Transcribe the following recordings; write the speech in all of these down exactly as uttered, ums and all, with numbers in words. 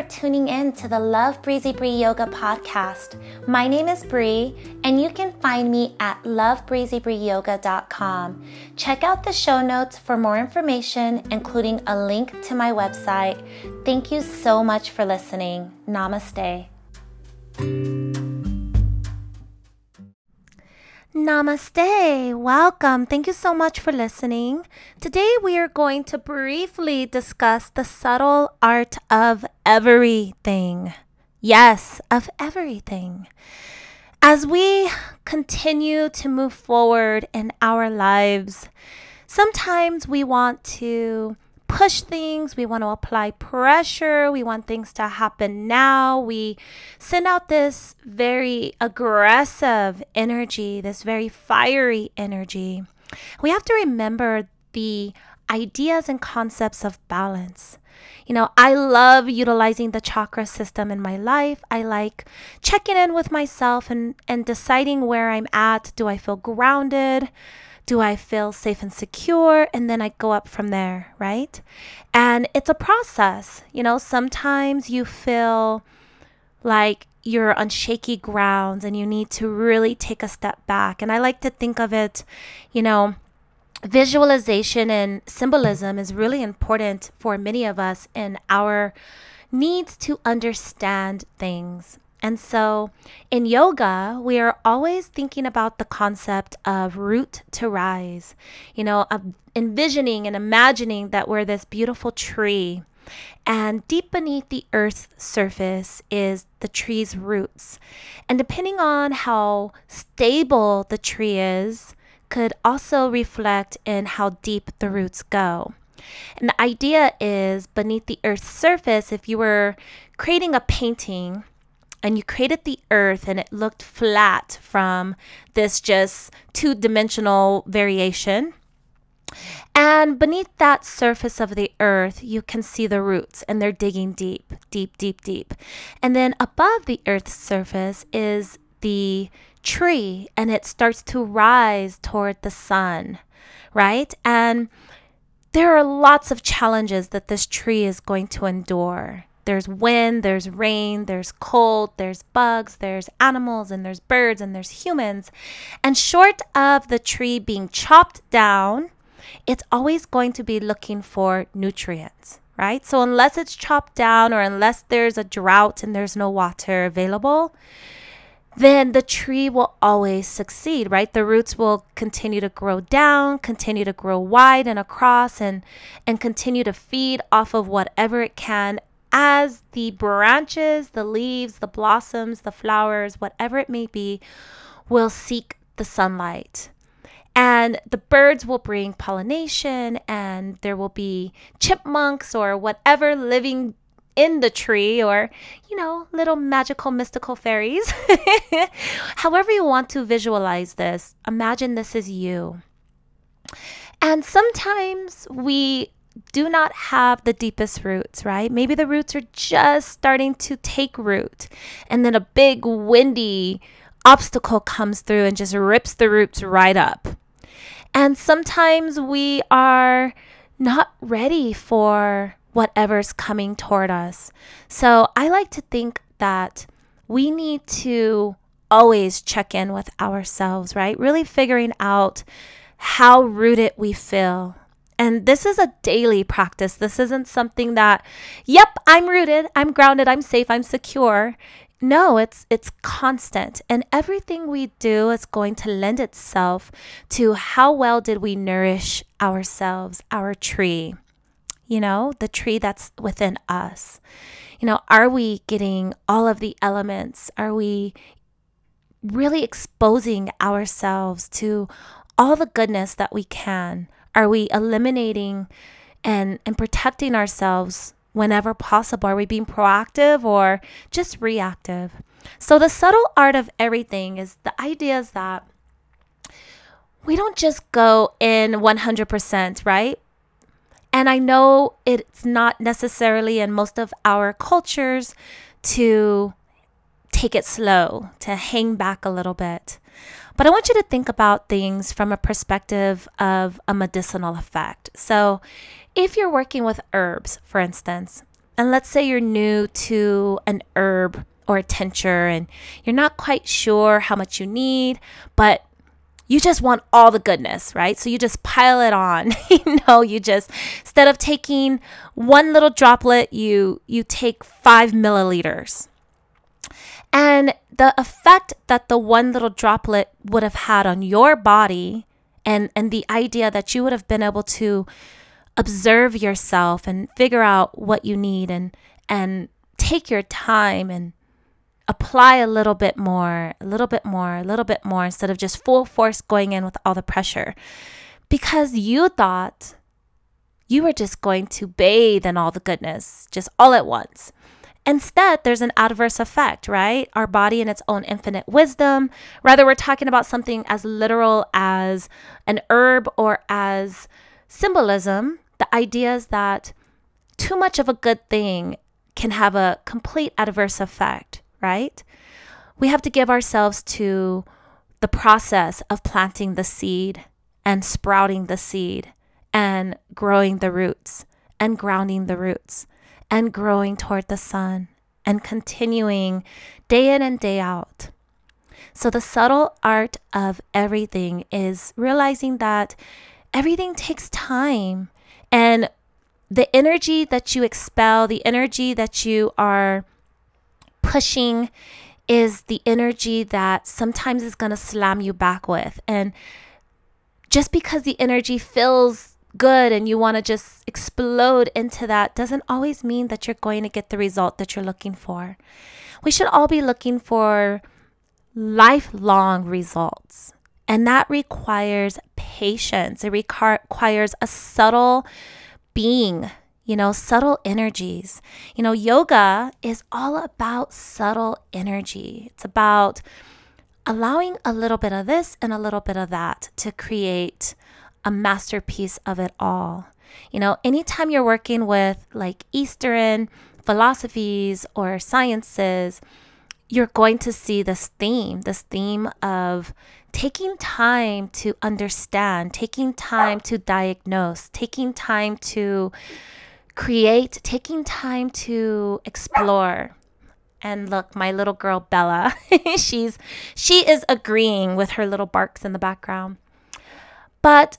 are tuning in to the Love Breezy Bree Yoga podcast. My name is Bree, and you can find me at love breezy bree yoga dot com. Check out the show notes for more information, including a link to my website. Thank you so much for listening. Namaste. Namaste. Welcome. Thank you so much for listening. Today we are going to briefly discuss the subtle art of everything. Yes, of everything. As we continue to move forward in our lives, sometimes we want to push things, we want to apply pressure, we want things to happen now. We send out this very aggressive energy, this very fiery energy. We have to remember the ideas and concepts of balance. You know, I love utilizing the chakra system in my life. I like checking in with myself and, and deciding where I'm at. Do I feel grounded? Do I feel safe and secure? And then I go up from there, right? And it's a process. You know, sometimes you feel like you're on shaky grounds and you need to really take a step back. And I like to think of it, you know, visualization and symbolism is really important for many of us in our needs to understand things. And so in yoga, we are always thinking about the concept of root to rise, you know, of envisioning and imagining that we're this beautiful tree. And deep beneath the earth's surface is the tree's roots. And depending on how stable the tree is, could also reflect in how deep the roots go. And the idea is beneath the earth's surface, if you were creating a painting, and you created the earth and it looked flat from this just two-dimensional variation. And beneath that surface of the earth, you can see the roots and they're digging deep, deep, deep, deep. And then above the earth's surface is the tree and it starts to rise toward the sun, right? And there are lots of challenges that this tree is going to endure. There's wind, there's rain, there's cold, there's bugs, there's animals, and there's birds, and there's humans. And short of the tree being chopped down, it's always going to be looking for nutrients, right? So unless it's chopped down or unless there's a drought and there's no water available, then the tree will always succeed, right? The roots will continue to grow down, continue to grow wide and across, and, and continue to feed off of whatever it can as the branches, the leaves, the blossoms, the flowers, whatever it may be, will seek the sunlight. And the birds will bring pollination, and there will be chipmunks or whatever living in the tree or, you know, little magical, mystical fairies. However you want to visualize this, imagine this is you. And sometimes we do not have the deepest roots, right? Maybe the roots are just starting to take root and then a big windy obstacle comes through and just rips the roots right up. And sometimes we are not ready for whatever's coming toward us. So I like to think that we need to always check in with ourselves, right? Really figuring out how rooted we feel. And this is a daily practice. This isn't something that, yep, I'm rooted, I'm grounded, I'm safe, I'm secure. No, it's it's constant. And everything we do is going to lend itself to how well did we nourish ourselves, our tree, you know, the tree that's within us. You know, are we getting all of the elements? Are we really exposing ourselves to all the goodness that we can? Are we eliminating and, and protecting ourselves whenever possible? Are we being proactive or just reactive? So the subtle art of everything is the ideas that we don't just go in one hundred percent, right? And I know it's not necessarily in most of our cultures to take it slow, to hang back a little bit. But I want you to think about things from a perspective of a medicinal effect. So if you're working with herbs, for instance, And let's say you're new to an herb or a tincture and you're not quite sure how much you need, but you just want all the goodness, right? So you just pile it on. You know, you just, instead of taking one little droplet, you you take five milliliters. And the effect that the one little droplet would have had on your body and, and the idea that you would have been able to observe yourself and figure out what you need and and take your time and apply a little bit more, a little bit more, a little bit more, instead of just full force going in with all the pressure. Because you thought you were just going to bathe in all the goodness, just all at once. Instead, there's an adverse effect, right? Our body in its own infinite wisdom. Rather, we're talking about something as literal as an herb or as symbolism. The idea is that too much of a good thing can have a complete adverse effect, right? We have to give ourselves to the process of planting the seed and sprouting the seed and growing the roots and grounding the roots and growing toward the sun and continuing day in and day out. So the subtle art of everything is realizing that everything takes time, and the energy that you expel, the energy that you are pushing is the energy that sometimes is going to slam you back with. And just because the energy feels good and you want to just explode into that doesn't always mean that you're going to get the result that you're looking for. We should all be looking for lifelong results. And that requires patience. It requires a subtle being. You know, subtle energies. You know, yoga is all about subtle energy. It's about allowing a little bit of this and a little bit of that to create a masterpiece of it all. You know, anytime you're working with like Eastern philosophies or sciences, you're going to see this theme, this theme of taking time to understand, taking time to diagnose, taking time to create, taking time to explore. And look, my little girl, Bella, she's she is agreeing with her little barks in the background. But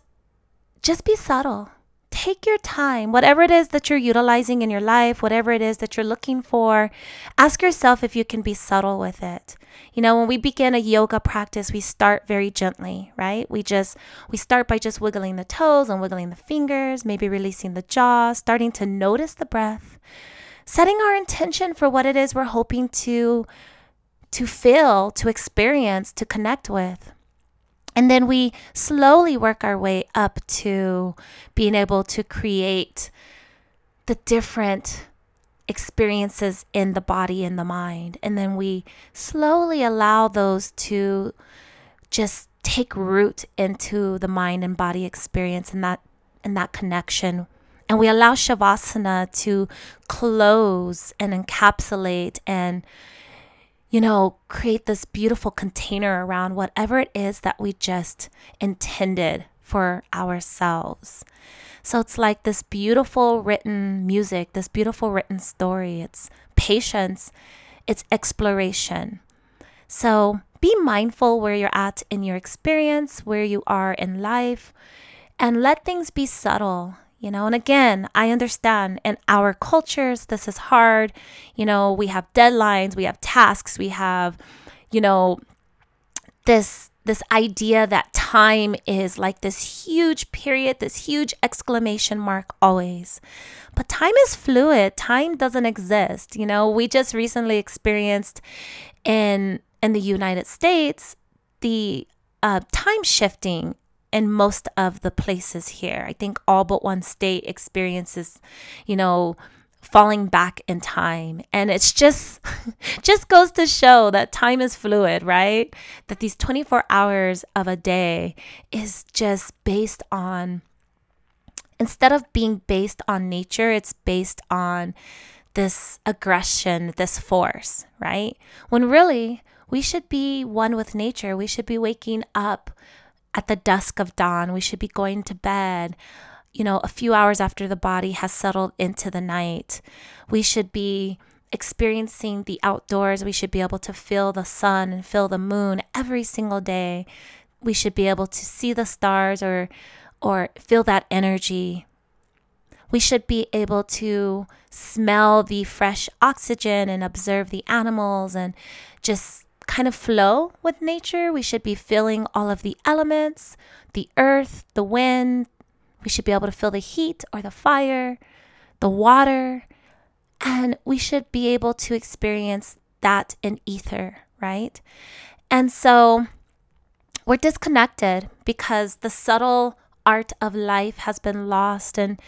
just be subtle. Take your time. Whatever it is that you're utilizing in your life, whatever it is that you're looking for, ask yourself if you can be subtle with it. You know, when we begin a yoga practice, we start very gently, right? We just, we start by just wiggling the toes and wiggling the fingers, maybe releasing the jaw, starting to notice the breath, setting our intention for what it is we're hoping to, to feel, to experience, to connect with. And then we slowly work our way up to being able to create the different experiences in the body and the mind. And then we slowly allow those to just take root into the mind and body experience and that and that connection. And we allow Shavasana to close and encapsulate and you know, create this beautiful container around whatever it is that we just intended for ourselves. So it's like this beautiful written music, this beautiful written story. It's patience, it's exploration. So be mindful where you're at in your experience, where you are in life, and let things be subtle. You know, and again, I understand in our cultures, this is hard. You know, we have deadlines, we have tasks, we have, you know, this this idea that time is like this huge period, this huge exclamation mark always. But time is fluid. Time doesn't exist. You know, we just recently experienced in in the United States, the uh, time shifting in most of the places here. I think all but one state experiences, you know, falling back in time. And it's just, just goes to show that time is fluid, right? That these twenty-four hours of a day is just based on, instead of being based on nature, it's based on this aggression, this force, right? When really, we should be one with nature. We should be waking up at the dusk of dawn. We should be going to bed you know, a few hours after the body has settled into the night. We should be experiencing the outdoors. We should be able to feel the sun and feel the moon every single day. We should be able to see the stars or or feel that energy. We should be able to smell the fresh oxygen and observe the animals and just kind of flow with nature. We should be feeling all of the elements, the earth, the wind. We should be able to feel the heat or the fire, the water, and we should be able to experience that in ether, right? And so we're disconnected because the subtle art of life has been lost. And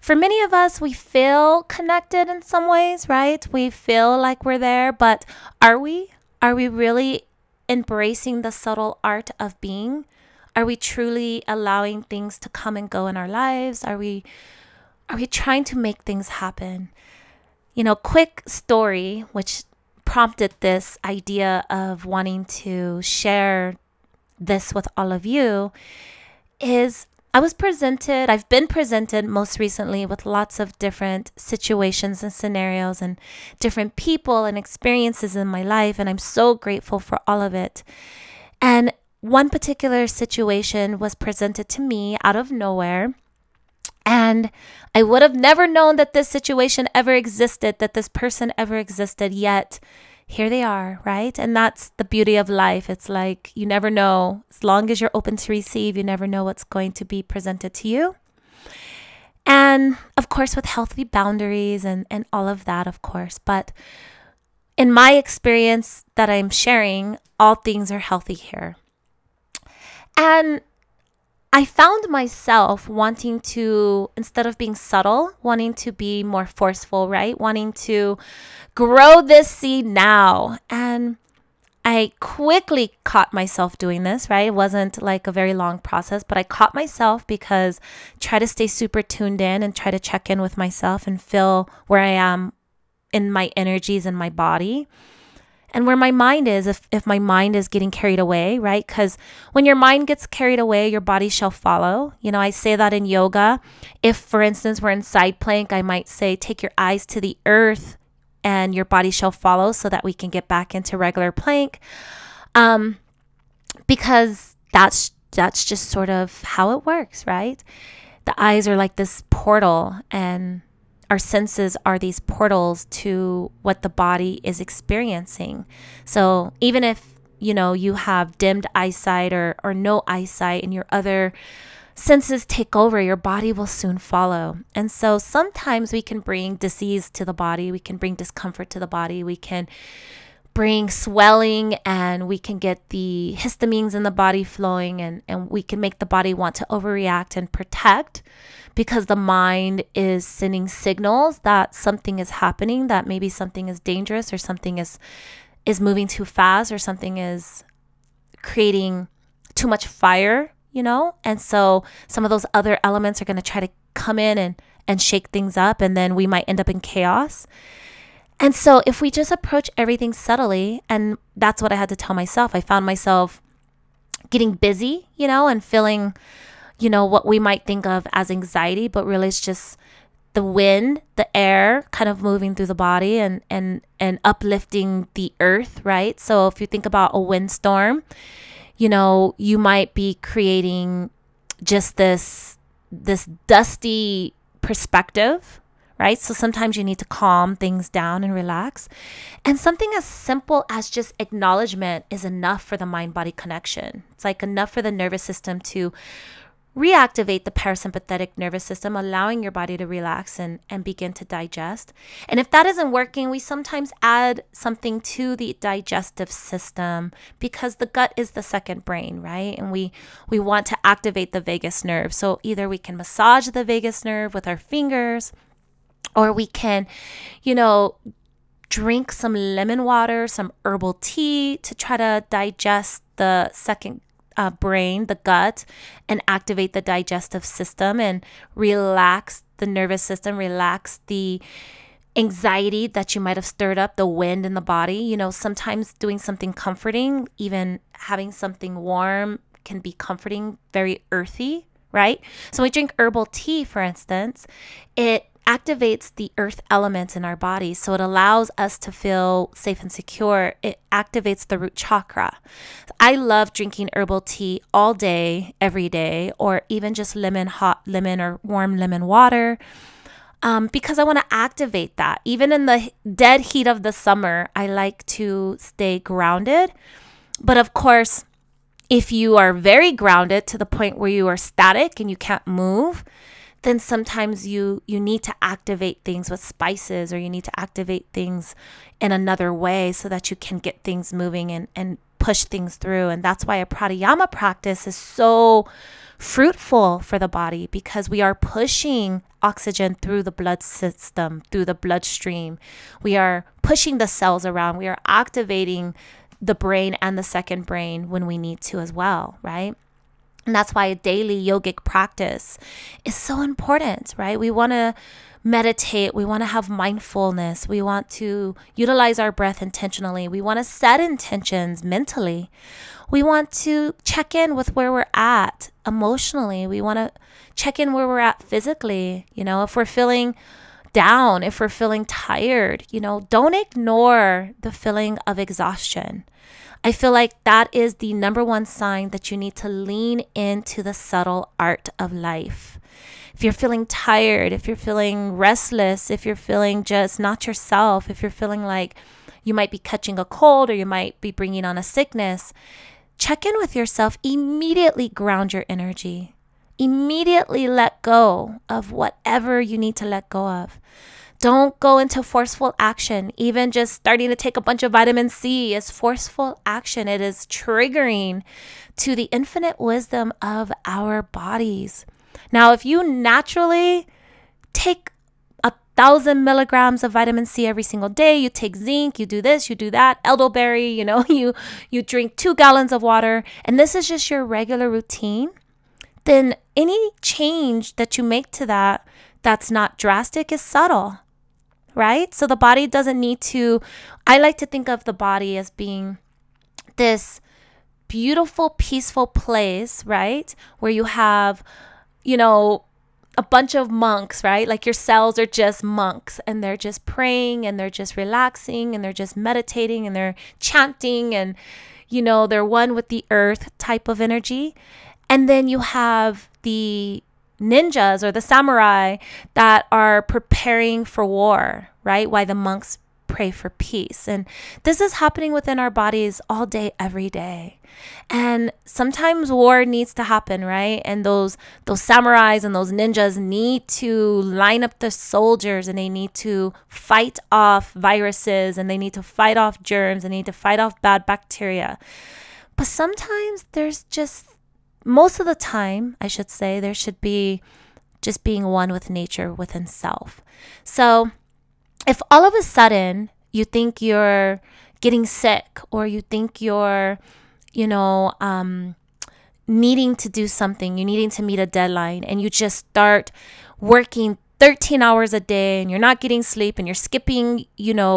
for many of us, we feel connected in some ways, right? We feel like we're there, but are we? Are we really embracing the subtle art of being? Are we truly allowing things to come and go in our lives? Are we, are we trying to make things happen? You know, quick story, which prompted this idea of wanting to share this with all of you, is I was presented, I've been presented most recently with lots of different situations and scenarios and different people and experiences in my life. And I'm so grateful for all of it. And one particular situation was presented to me out of nowhere. And I would have never known that this situation ever existed, that this person ever existed, yet here they are, right? And that's the beauty of life. It's like you never know. As long as you're open to receive, you never know what's going to be presented to you. And of course, with healthy boundaries and, and all of that, of course. But in my experience that I'm sharing, all things are healthy here. And I found myself wanting to, instead of being subtle, wanting to be more forceful, right? Wanting to grow this seed now. And I quickly caught myself doing this, right? It wasn't like a very long process, but I caught myself because I try to stay super tuned in and try to check in with myself and feel where I am in my energies and my body. And where my mind is, if, if my mind is getting carried away, right? Because when your mind gets carried away, your body shall follow. You know, I say that in yoga. If, for instance, we're in side plank, I might say, take your eyes to the earth and your body shall follow, so that we can get back into regular plank. Um, because that's that's just sort of how it works, right? The eyes are like this portal, and our senses are these portals to what the body is experiencing. So even if, you know, you have dimmed eyesight or, or no eyesight and your other senses take over, your body will soon follow. And so sometimes we can bring disease to the body. We can bring discomfort to the body. We can bring swelling, and we can get the histamines in the body flowing, and, and we can make the body want to overreact and protect, because the mind is sending signals that something is happening, that maybe something is dangerous, or something is is moving too fast, or something is creating too much fire, you know? And so some of those other elements are going to try to come in and, and shake things up, and then we might end up in chaos. And so if we just approach everything subtly, and that's what I had to tell myself. I found myself getting busy, you know, and feeling, you know, what we might think of as anxiety, but really it's just the wind, the air kind of moving through the body and, and, and uplifting the earth, right? So if you think about a windstorm, you know, you might be creating just this, this dusty perspective, right? So sometimes you need to calm things down and relax. And something as simple as just acknowledgement is enough for the mind-body connection. It's like enough for the nervous system to reactivate the parasympathetic nervous system, allowing your body to relax and, and begin to digest. And if that isn't working, we sometimes add something to the digestive system, because the gut is the second brain, right? And we, we want to activate the vagus nerve. So either we can massage the vagus nerve with our fingers, or we can, you know, drink some lemon water, some herbal tea to try to digest the second uh, brain, the gut, and activate the digestive system and relax the nervous system, relax the anxiety that you might have stirred up, the wind in the body. You know, sometimes doing something comforting, even having something warm, can be comforting, very earthy, right? So when we drink herbal tea, for instance, it activates the earth elements in our bodies, so it allows us to feel safe and secure. It activates the root chakra. I love drinking herbal tea all day, every day, or even just lemon hot lemon or warm lemon water, um, because I want to activate that. Even in the dead heat of the summer, I like to stay grounded. But of course, if you are very grounded to the point where you are static and you can't move, then sometimes you you need to activate things with spices, or you need to activate things in another way so that you can get things moving and, and push things through. And that's why a pranayama practice is so fruitful for the body, because we are pushing oxygen through the blood system, through the bloodstream. We are pushing the cells around. We are activating the brain and the second brain when we need to as well, right? And that's why a daily yogic practice is so important, right? We want to meditate. We want to have mindfulness. We want to utilize our breath intentionally. We want to set intentions mentally. We want to check in with where we're at emotionally. We want to check in where we're at physically. You know, if we're feeling down, if we're feeling tired, you know, don't ignore the feeling of exhaustion. I feel like that is the number one sign that you need to lean into the subtle art of life. If you're feeling tired, if you're feeling restless, if you're feeling just not yourself, if you're feeling like you might be catching a cold or you might be bringing on a sickness, check in with yourself. Immediately ground your energy. Immediately let go of whatever you need to let go of. Don't go into forceful action. Even just starting to take a bunch of vitamin C is forceful action. It is triggering to the infinite wisdom of our bodies. Now, if you naturally take a thousand milligrams of vitamin C every single day, you take zinc, you do this, you do that, elderberry, you know, you, you drink two gallons of water, and this is just your regular routine, then any change that you make to that that's not drastic is subtle. Right? So the body doesn't need to, I like to think of the body as being this beautiful, peaceful place, right? Where you have, you know, a bunch of monks, right? Like your cells are just monks, and they're just praying, and they're just relaxing, and they're just meditating, and they're chanting, and, you know, they're one with the earth type of energy. And then you have the ninjas or the samurai that are preparing for war, right? Why the monks pray for peace. And this is happening within our bodies all day, every day. And sometimes war needs to happen, right? And those those samurais and those ninjas need to line up the soldiers, and they need to fight off viruses, and they need to fight off germs, and they need to fight off bad bacteria. But sometimes there's just Most of the time, I should say, there should be just being one with nature, within self. So if all of a sudden you think you're getting sick, or you think you're, you know, um, needing to do something, you're needing to meet a deadline, and you just start working thirteen hours a day, and you're not getting sleep, and you're skipping, you know,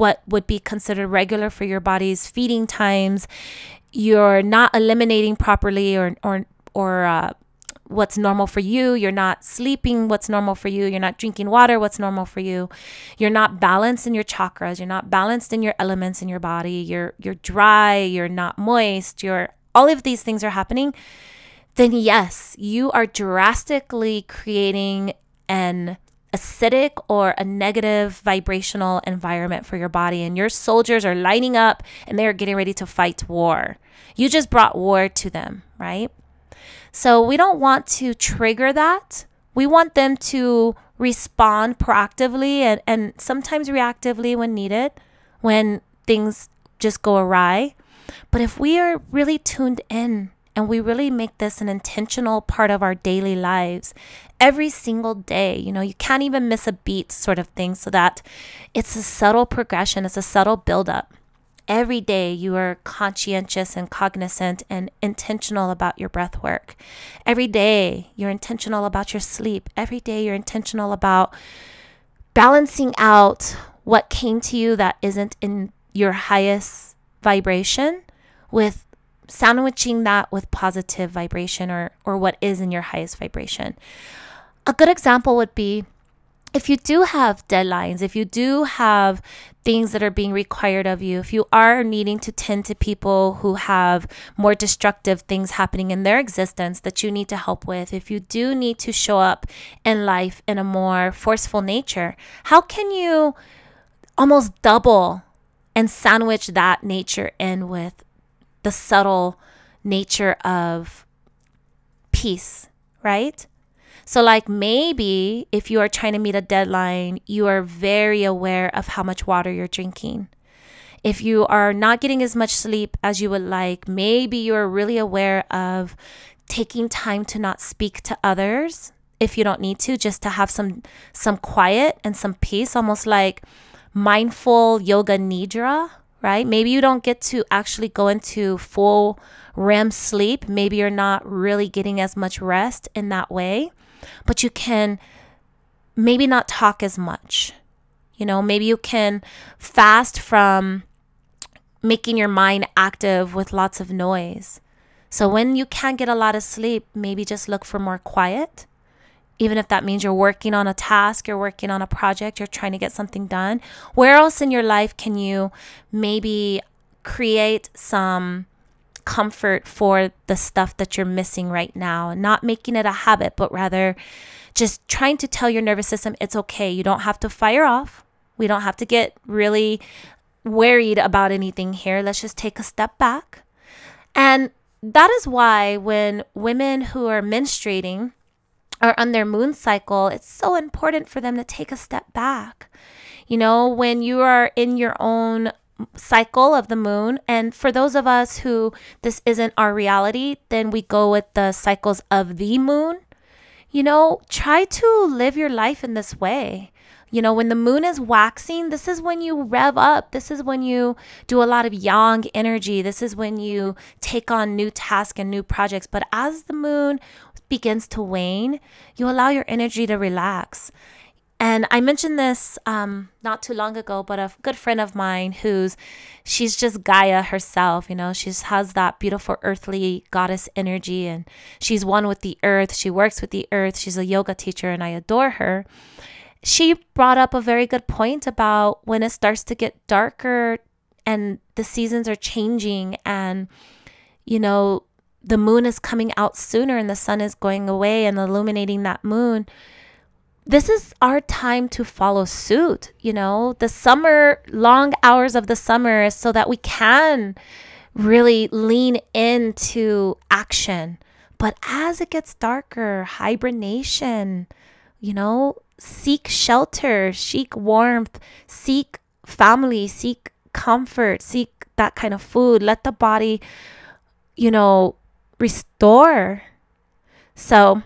what would be considered regular for your body's feeding times, you're not eliminating properly or or or uh, what's normal for you, you're not sleeping what's normal for you, you're not drinking water what's normal for you, you're not balanced in your chakras, you're not balanced in your elements in your body, you're you're dry, you're not moist, you're all of these things are happening, then yes, you are drastically creating an acidic or a negative vibrational environment for your body, and your soldiers are lining up and they are getting ready to fight war. You just brought war to them, right? So we don't want to trigger that. We want them to respond proactively and, and sometimes reactively when needed, when things just go awry. But if we are really tuned in and we really make this an intentional part of our daily lives, every single day, you know, you can't even miss a beat sort of thing, so that it's a subtle progression, it's a subtle buildup. Every day you are conscientious and cognizant and intentional about your breath work. Every day you're intentional about your sleep. Every day you're intentional about balancing out what came to you that isn't in your highest vibration with sandwiching that with positive vibration or, or what is in your highest vibration. A good example would be if you do have deadlines, if you do have things that are being required of you, if you are needing to tend to people who have more destructive things happening in their existence that you need to help with, if you do need to show up in life in a more forceful nature, how can you almost double and sandwich that nature in with the subtle nature of peace, right? So like maybe if you are trying to meet a deadline, you are very aware of how much water you're drinking. If you are not getting as much sleep as you would like, maybe you're really aware of taking time to not speak to others if you don't need to, just to have some some quiet and some peace, almost like mindful yoga nidra, right? Maybe you don't get to actually go into full R E M sleep. Maybe you're not really getting as much rest in that way, but you can maybe not talk as much. You know, maybe you can fast from making your mind active with lots of noise. So when you can't get a lot of sleep, maybe just look for more quiet. Even if that means you're working on a task, you're working on a project, you're trying to get something done. Where else in your life can you maybe create some comfort for the stuff that you're missing right now? Not making it a habit, but rather just trying to tell your nervous system, it's okay. You don't have to fire off. We don't have to get really worried about anything here. Let's just take a step back. And that is why when women who are menstruating or on their moon cycle, it's so important for them to take a step back. You know, when you are in your own cycle of the moon, and for those of us who this isn't our reality, then we go with the cycles of the moon. You know, try to live your life in this way. You know, when the moon is waxing, this is when you rev up. This is when you do a lot of yang energy. This is when you take on new tasks and new projects. But as the moon begins to wane, you allow your energy to relax. And I mentioned this um, not too long ago, but a good friend of mine who's, she's just Gaia herself, you know, she has that beautiful earthly goddess energy and she's one with the earth. She works with the earth. She's a yoga teacher and I adore her. She brought up a very good point about when it starts to get darker and the seasons are changing and, you know, the moon is coming out sooner and the sun is going away and illuminating that moon. This is our time to follow suit. You know, the summer, long hours of the summer is so that we can really lean into action. But as it gets darker, hibernation, you know, seek shelter, seek warmth, seek family, seek comfort, seek that kind of food. Let the body, you know, restore. So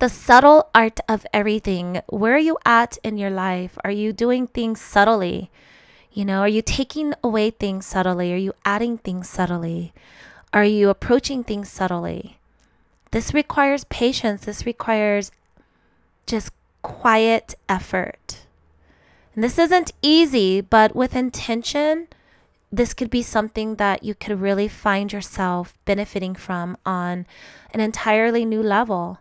the subtle art of everything. Where are you at in your life? Are you doing things subtly? You know, are you taking away things subtly? Are you adding things subtly? Are you approaching things subtly? This requires patience. This requires just quiet effort. And this isn't easy, but with intention, this could be something that you could really find yourself benefiting from on an entirely new level.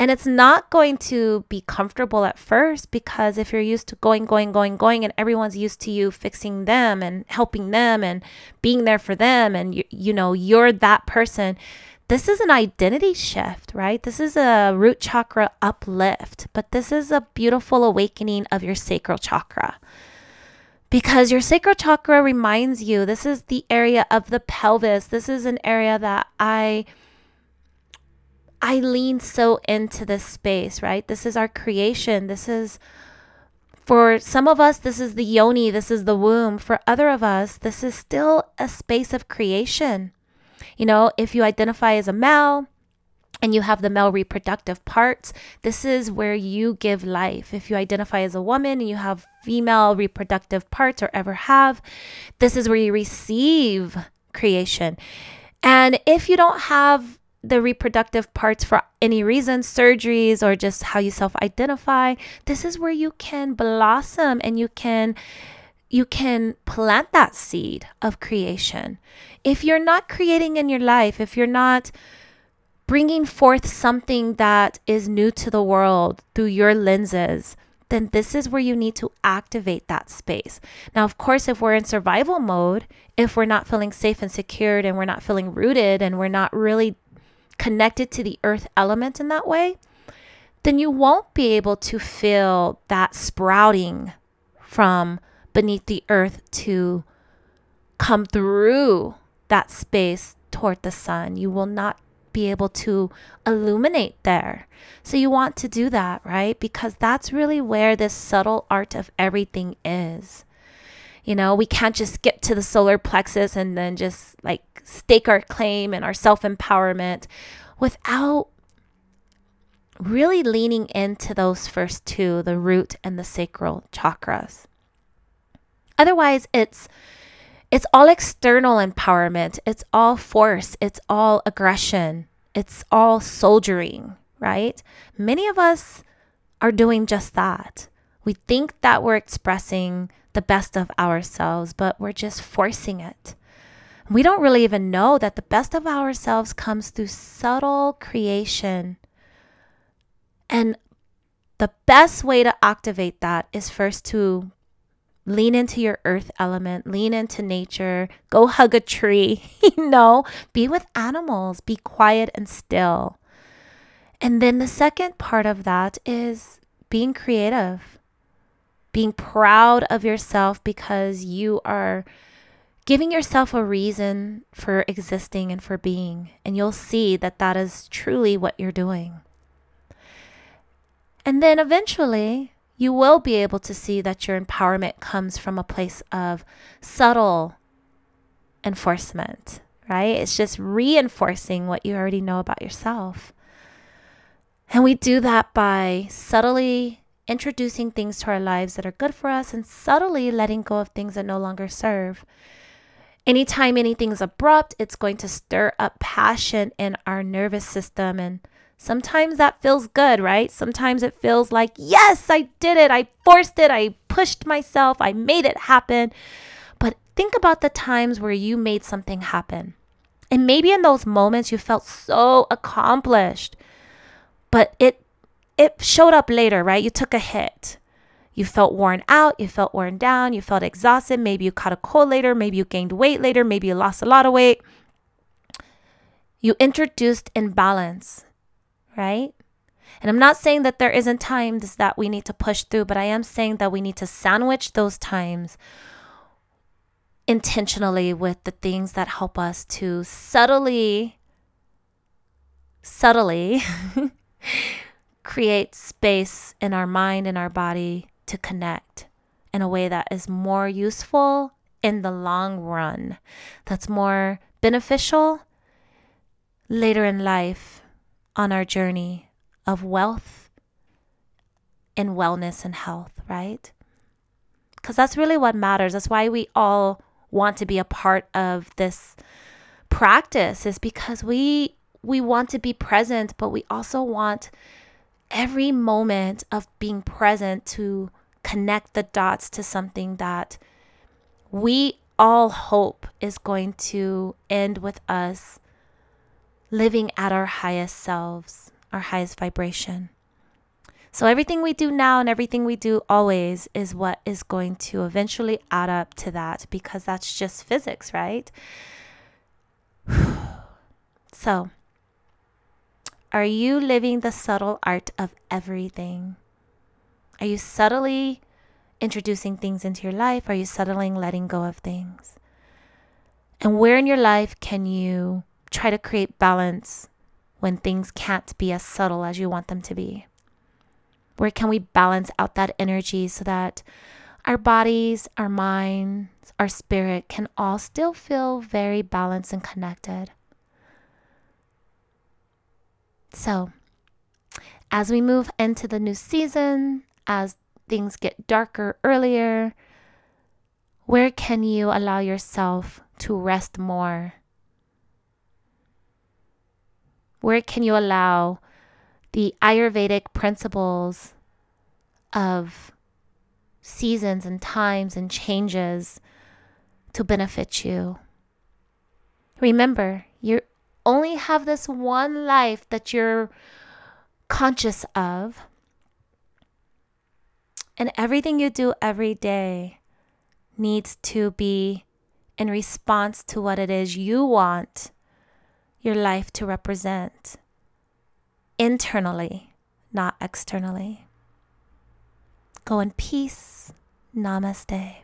And it's not going to be comfortable at first because if you're used to going, going, going, going, and everyone's used to you fixing them and helping them and being there for them and, you, you know, you're that person. This is an identity shift, right? This is a root chakra uplift, but this is a beautiful awakening of your sacral chakra. Because your sacral chakra reminds you, this is the area of the pelvis. This is an area that I, I lean so into this space, right? This is our creation. This is, for some of us, this is the yoni. This is the womb. For other of us, this is still a space of creation. You know, if you identify as a male, and you have the male reproductive parts, this is where you give life. If you identify as a woman and you have female reproductive parts or ever have, this is where you receive creation. And if you don't have the reproductive parts for any reason, surgeries or just how you self-identify, this is where you can blossom and you can you can plant that seed of creation. If you're not creating in your life, if you're not bringing forth something that is new to the world through your lenses, then this is where you need to activate that space. Now, of course, if we're in survival mode, if we're not feeling safe and secured and we're not feeling rooted and we're not really connected to the earth element in that way, then you won't be able to feel that sprouting from beneath the earth to come through that space toward the sun. You will not be able to illuminate there. So you want to do that, right? Because that's really where this subtle art of everything is. You know, we can't just get to the solar plexus and then just like stake our claim and our self-empowerment without really leaning into those first two, the root and the sacral chakras. Otherwise, it's it's all external empowerment. It's all force. It's all aggression. It's all soldiering, right? Many of us are doing just that. We think that we're expressing the best of ourselves, but we're just forcing it. We don't really even know that the best of ourselves comes through subtle creation. And the best way to activate that is first to lean into your earth element, lean into nature, go hug a tree, you know, be with animals, be quiet and still. And then the second part of that is being creative, being proud of yourself because you are giving yourself a reason for existing and for being. And you'll see that that is truly what you're doing. And then eventually, you will be able to see that your empowerment comes from a place of subtle enforcement, right? It's just reinforcing what you already know about yourself. And we do that by subtly introducing things to our lives that are good for us and subtly letting go of things that no longer serve. Anytime anything's abrupt, it's going to stir up passion in our nervous system, and sometimes that feels good, right? Sometimes it feels like, yes, I did it. I forced it. I pushed myself. I made it happen. But think about the times where you made something happen. And maybe in those moments you felt so accomplished, but it it showed up later, right? You took a hit. You felt worn out. You felt worn down. You felt exhausted. Maybe you caught a cold later. Maybe you gained weight later. Maybe you lost a lot of weight. You introduced imbalance, right? And I'm not saying that there isn't times that we need to push through, but I am saying that we need to sandwich those times intentionally with the things that help us to subtly, subtly create space in our mind and our body to connect in a way that is more useful in the long run, that's more beneficial later in life, on our journey of wealth and wellness and health, right? Because that's really what matters. That's why we all want to be a part of this practice, is because we we want to be present, but we also want every moment of being present to connect the dots to something that we all hope is going to end with us living at our highest selves, our highest vibration. So everything we do now and everything we do always is what is going to eventually add up to that, because that's just physics, right? So, are you living the subtle art of everything? Are you subtly introducing things into your life? Are you subtly letting go of things? And where in your life can you try to create balance when things can't be as subtle as you want them to be? Where can we balance out that energy so that our bodies, our minds, our spirit can all still feel very balanced and connected? So, as we move into the new season, as things get darker earlier, where can you allow yourself to rest more? Where can you allow the Ayurvedic principles of seasons and times and changes to benefit you. Remember, you only have this one life that you're conscious of. And everything you do every day needs to be in response to what it is you want your life to represent internally, not externally. Go in peace. Namaste.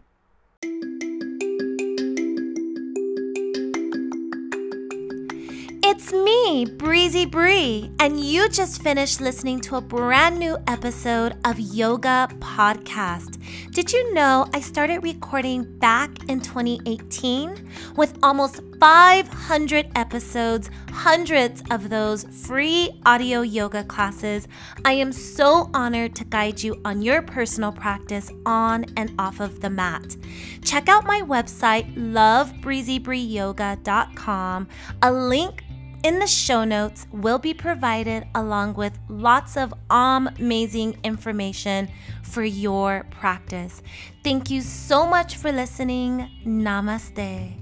It's me, Breezy Bree, and you just finished listening to a brand new episode of Yoga Podcast. Did you know I started recording back in twenty eighteen with almost five hundred episodes, hundreds of those free audio yoga classes? I am so honored to guide you on your personal practice on and off of the mat. Check out my website, love breezy bree yoga dot com. A link in the show notes will be provided along with lots of amazing information for your practice. Thank you so much for listening. Namaste.